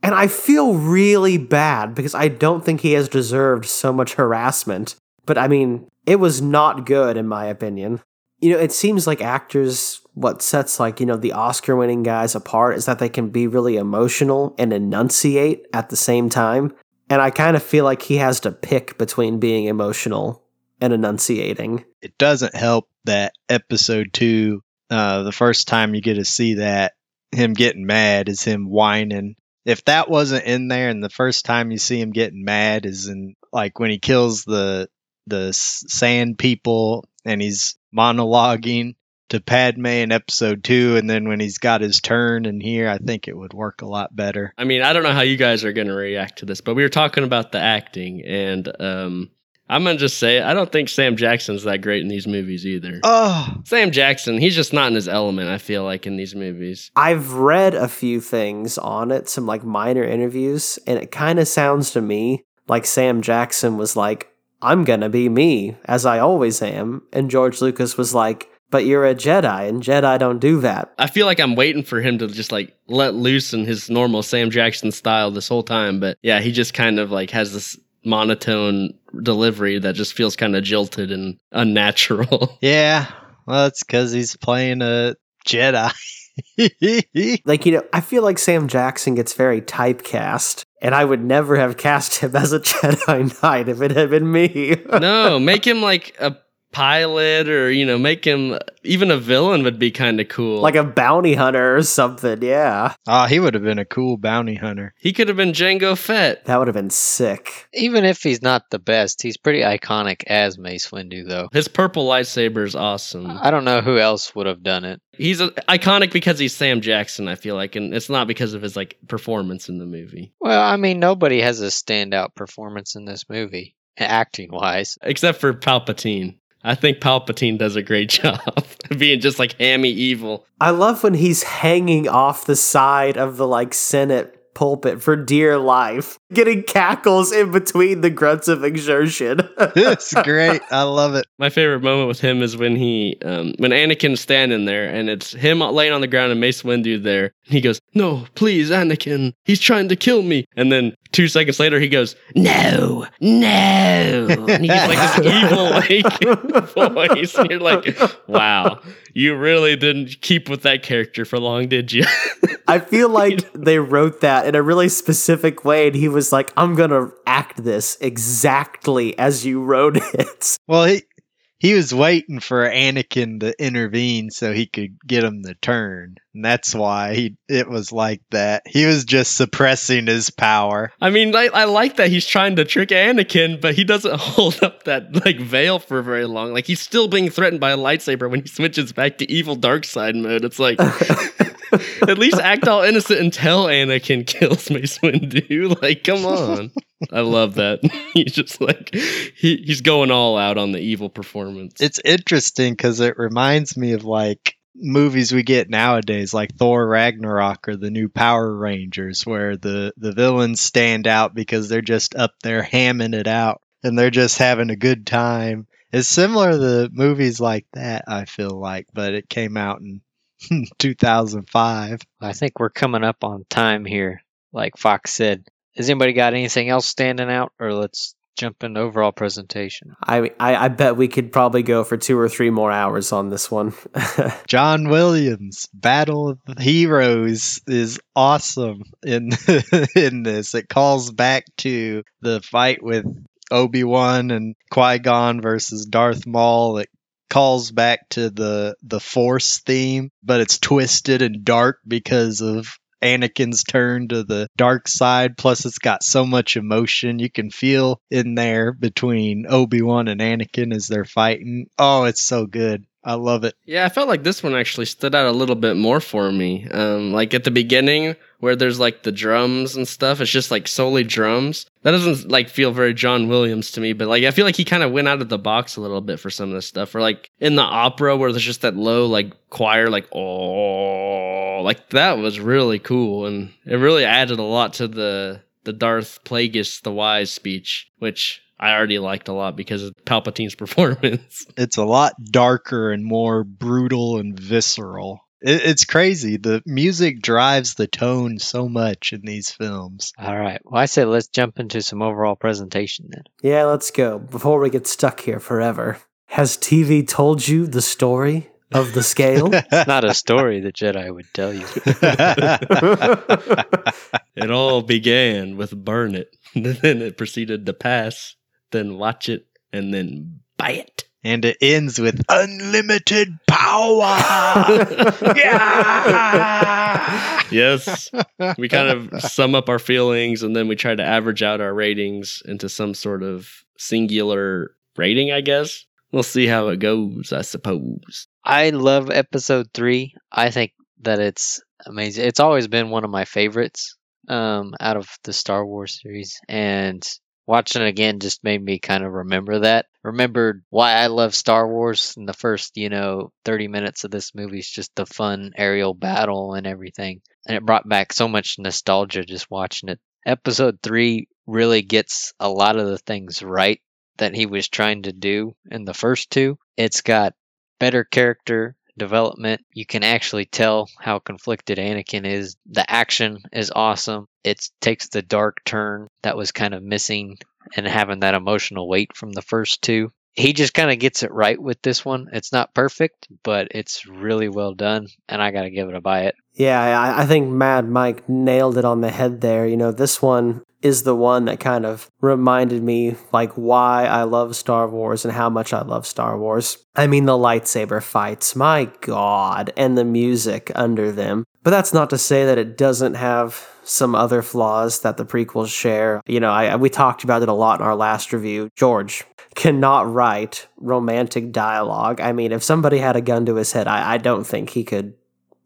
And I feel really bad because I don't think he has deserved so much harassment. But I mean, it was not good in my opinion. You know, it seems like actors, what sets like, you know, the Oscar winning guys apart is that they can be really emotional and enunciate at the same time. And I kind of feel like he has to pick between being emotional and enunciating. It doesn't help that Episode 2, the first time you get to see that, him getting mad is him whining. If that wasn't in there and the first time you see him getting mad is in, like, when he kills the sand people and he's monologuing to Padme in Episode 2, and then when he's got his turn in here, I think it would work a lot better. I mean, I don't know how you guys are going to react to this, but we were talking about the acting, and I'm going to just say, I don't think Sam Jackson's that great in these movies either. Oh, Sam Jackson, he's just not in his element, I feel like, in these movies. I've read a few things on it, some like minor interviews, and it kind of sounds to me like Sam Jackson was like, I'm going to be me, as I always am, and George Lucas was like, but you're a Jedi, and Jedi don't do that. I feel like I'm waiting for him to just, like, let loose in his normal Sam Jackson style this whole time. But, yeah, he just kind of, like, has this monotone delivery that just feels kind of jilted and unnatural. Yeah, well, it's because he's playing a Jedi. Like, you know, I feel like Sam Jackson gets very typecast, and I would never have cast him as a Jedi Knight if it had been me. No, make him, like, a pilot, or, you know, make him even a villain would be kind of cool, like a bounty hunter or something. Yeah, he would have been a cool bounty hunter. He could have been Jango Fett. That would have been sick. Even if he's not the best, he's pretty iconic as Mace Windu though. His purple lightsaber is awesome. I don't know who else would have done it. He's iconic because he's Sam Jackson, I feel like, and it's not because of his like performance in the movie. Well, I mean, nobody has a standout performance in this movie acting wise except for Palpatine. I think Palpatine does a great job being just like hammy evil. I love when he's hanging off the side of the like Senate pulpit for dear life, getting cackles in between the grunts of exertion. It's great. I love it. My favorite moment with him is when he, when Anakin's standing there and it's him laying on the ground and Mace Windu there. And he goes, no, please, Anakin, he's trying to kill me. And then 2 seconds later, he goes, no. And he's like this evil like voice. And you're like, wow, you really didn't keep with that character for long, did you? I feel like they wrote that in a really specific way. And he was like, I'm going to act this exactly as you wrote it. Well, he was waiting for Anakin to intervene so he could get him the turn. And that's why it was like that. He was just suppressing his power. I mean, I like that he's trying to trick Anakin, but he doesn't hold up that like veil for very long. Like, he's still being threatened by a lightsaber when he switches back to evil dark side mode. It's like... At least act all innocent until Anakin kills Mace Windu. Like, come on. I love that. He's just like, he's going all out on the evil performance. It's interesting because it reminds me of like movies we get nowadays, like Thor Ragnarok or the new Power Rangers, where the villains stand out because they're just up there hamming it out and they're just having a good time. It's similar to movies like that, I feel like, but it came out in 2005. I think we're coming up on time here, like Fox said. Has anybody got anything else standing out, or let's jump into overall presentation? I bet we could probably go for 2 or 3 more hours on this one. John Williams, Battle of the Heroes, is awesome in this. It calls back to the fight with Obi-Wan and Qui-Gon versus Darth Maul. It calls back to the Force theme, but it's twisted and dark because of Anakin's turn to the dark side. Plus, it's got so much emotion you can feel in there between Obi-Wan and Anakin as they're fighting. Oh, it's so good. I love it. Yeah, I felt like this one actually stood out a little bit more for me. Like at the beginning where there's like the drums and stuff, it's just like solely drums. That doesn't like feel very John Williams to me, but like I feel like he kind of went out of the box a little bit for some of this stuff. Or like in the opera where there's just that low like choir, like oh, like that was really cool, and it really added a lot to the Darth Plagueis the Wise speech, which I already liked a lot because of Palpatine's performance. It's a lot darker and more brutal and visceral. It's crazy. The music drives the tone so much in these films. All right. Well, I say let's jump into some overall presentation then. Yeah, let's go. Before we get stuck here forever. Has TV told you the story of the scale? It's not a story the Jedi would tell you. It all began with burn it. Then it proceeded to pass. Then watch it, and then buy it. And it ends with unlimited power. Yeah! Yes. We kind of sum up our feelings, and then we try to average out our ratings into some sort of singular rating, I guess. We'll see how it goes, I suppose. I love episode 3. I think that it's amazing. It's always been one of my favorites out of the Star Wars series, and watching it again just made me kind of remember that. Remembered why I love Star Wars, and the first, 30 minutes of this movie is just the fun aerial battle and everything. And it brought back so much nostalgia just watching it. Episode 3 really gets a lot of the things right that he was trying to do in the first 2. It's got better character development. You can actually tell how conflicted Anakin is. The action is awesome. It takes the dark turn that was kind of missing and having that emotional weight from the first 2. He just kind of gets it right with this one. It's not perfect, but it's really well done, and I got to give it a buy it. Yeah, I think Mad Mike nailed it on the head there. This one is the one that kind of reminded me like why I love Star Wars and how much I love Star Wars. I mean, the lightsaber fights, my God, and the music under them. But that's not to say that it doesn't have some other flaws that the prequels share. We talked about it a lot in our last review. George cannot write romantic dialogue. I mean, if somebody had a gun to his head, I don't think he could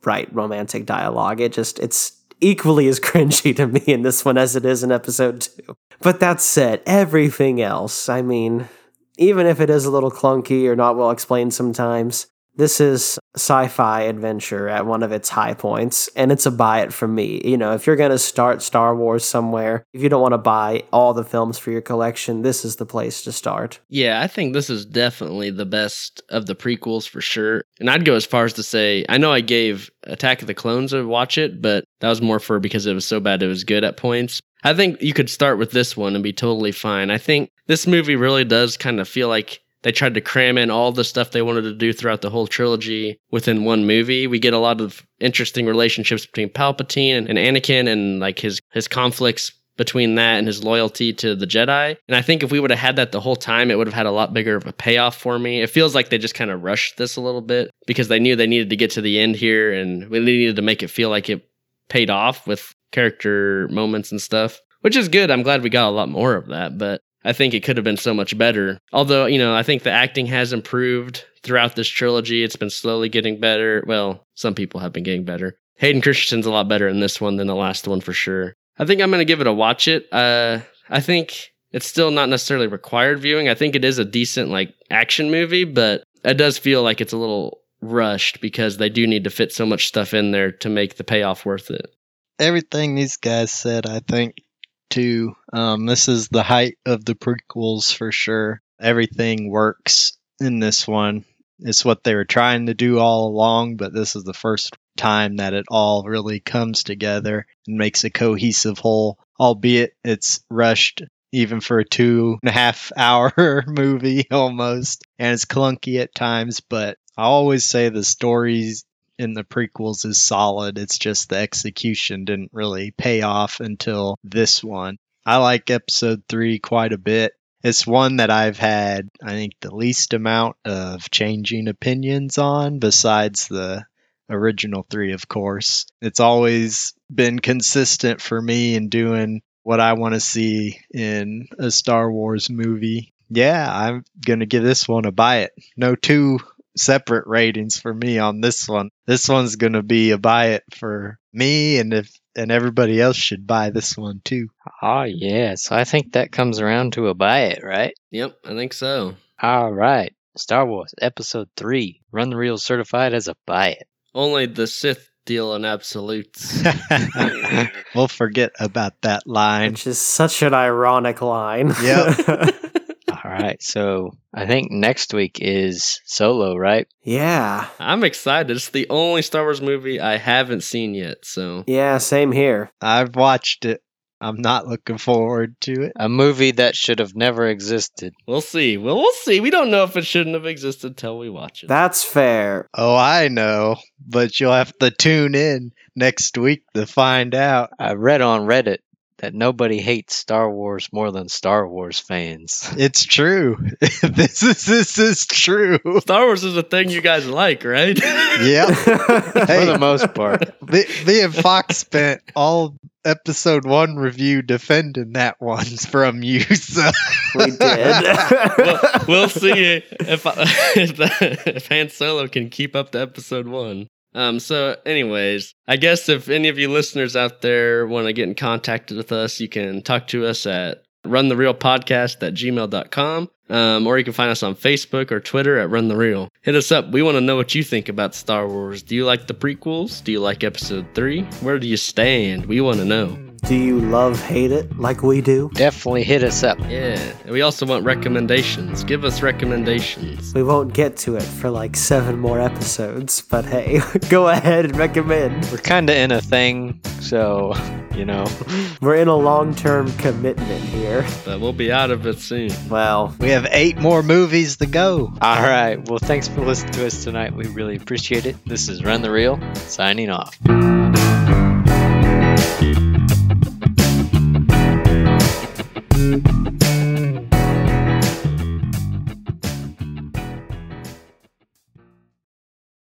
write romantic dialogue. It's equally as cringy to me in this one as it is in episode 2. But that said, everything else, I mean, even if it is a little clunky or not well explained sometimes, this is sci-fi adventure at one of its high points, and it's a buy it for me. If you're going to start Star Wars somewhere, if you don't want to buy all the films for your collection, this is the place to start. Yeah, I think this is definitely the best of the prequels for sure. And I'd go as far as to say, I know I gave Attack of the Clones a watch it, but that was more for because it was so bad it was good at points. I think you could start with this one and be totally fine. I think this movie really does kind of feel like they tried to cram in all the stuff they wanted to do throughout the whole trilogy within one movie. We get a lot of interesting relationships between Palpatine and Anakin, and like his conflicts between that and his loyalty to the Jedi. And I think if we would have had that the whole time, it would have had a lot bigger of a payoff for me. It feels like they just kind of rushed this a little bit because they knew they needed to get to the end here, and we needed to make it feel like it paid off with character moments and stuff, which is good. I'm glad we got a lot more of that, but I think it could have been so much better. Although, I think the acting has improved throughout this trilogy. It's been slowly getting better. Well, some people have been getting better. Hayden Christensen's a lot better in this one than the last one for sure. I think I'm going to give it a watch it. I think it's still not necessarily required viewing. I think it is a decent like action movie, but it does feel like it's a little rushed because they do need to fit so much stuff in there to make the payoff worth it. Everything these guys said, I think, too. This is the height of the prequels for sure. Everything works in this one. It's what they were trying to do all along, but this is the first time that it all really comes together and makes a cohesive whole, albeit it's rushed even for a 2.5 hour movie almost, and it's clunky at times, but I always say the stories in the prequels is solid. It's just the execution didn't really pay off until this one. I like episode 3 quite a bit. It's one that I've had, I think, the least amount of changing opinions on besides the original 3, of course. It's always been consistent for me in doing what I want to see in a Star Wars movie. Yeah, I'm going to give this one a buy it. No two separate ratings for me on this one. This one's going to be a buy it for me, and everybody else should buy this one too. Oh, yeah. So I think that comes around to a buy it, right? Yep, I think so. All right. Star Wars Episode 3. Run the Real certified as a buy it. Only the Sith deal in absolutes. We'll forget about that line. Which is such an ironic line. Yep. All right, so I think next week is Solo, right? Yeah. I'm excited. It's the only Star Wars movie I haven't seen yet, so. Yeah, same here. I've watched it. I'm not looking forward to it. A movie that should have never existed. We'll see. We'll see. We don't know if it shouldn't have existed till we watch it. That's fair. Oh, I know, but you'll have to tune in next week to find out. I read on Reddit that nobody hates Star Wars more than Star Wars fans. It's true. This is true. Star Wars is a thing you guys like, right? Yeah. Hey, for the most part. Me and Fox spent all episode 1 review defending that one from you. So. We did. We'll see if Han Solo can keep up to episode 1. So anyways, I guess if any of you listeners out there want to get in contact with us, you can talk to us at runtherealpodcast@gmail.com. Or you can find us on Facebook or Twitter at Run the Real. Hit us up. We want to know what you think about Star Wars. Do you like the prequels? Do you like episode 3? Where do you stand? We want to know. Do you love, hate it like we do? Definitely hit us up. Yeah. And we also want recommendations. Give us recommendations. We won't get to it for like 7 more episodes, but hey, go ahead and recommend. We're kind of in a thing, so, you know. We're in a long-term commitment here. But we'll be out of it soon. Well, we have 8 more movies to go. All right. Well, thanks for listening to us tonight. We really appreciate it. This is Run the Real, signing off.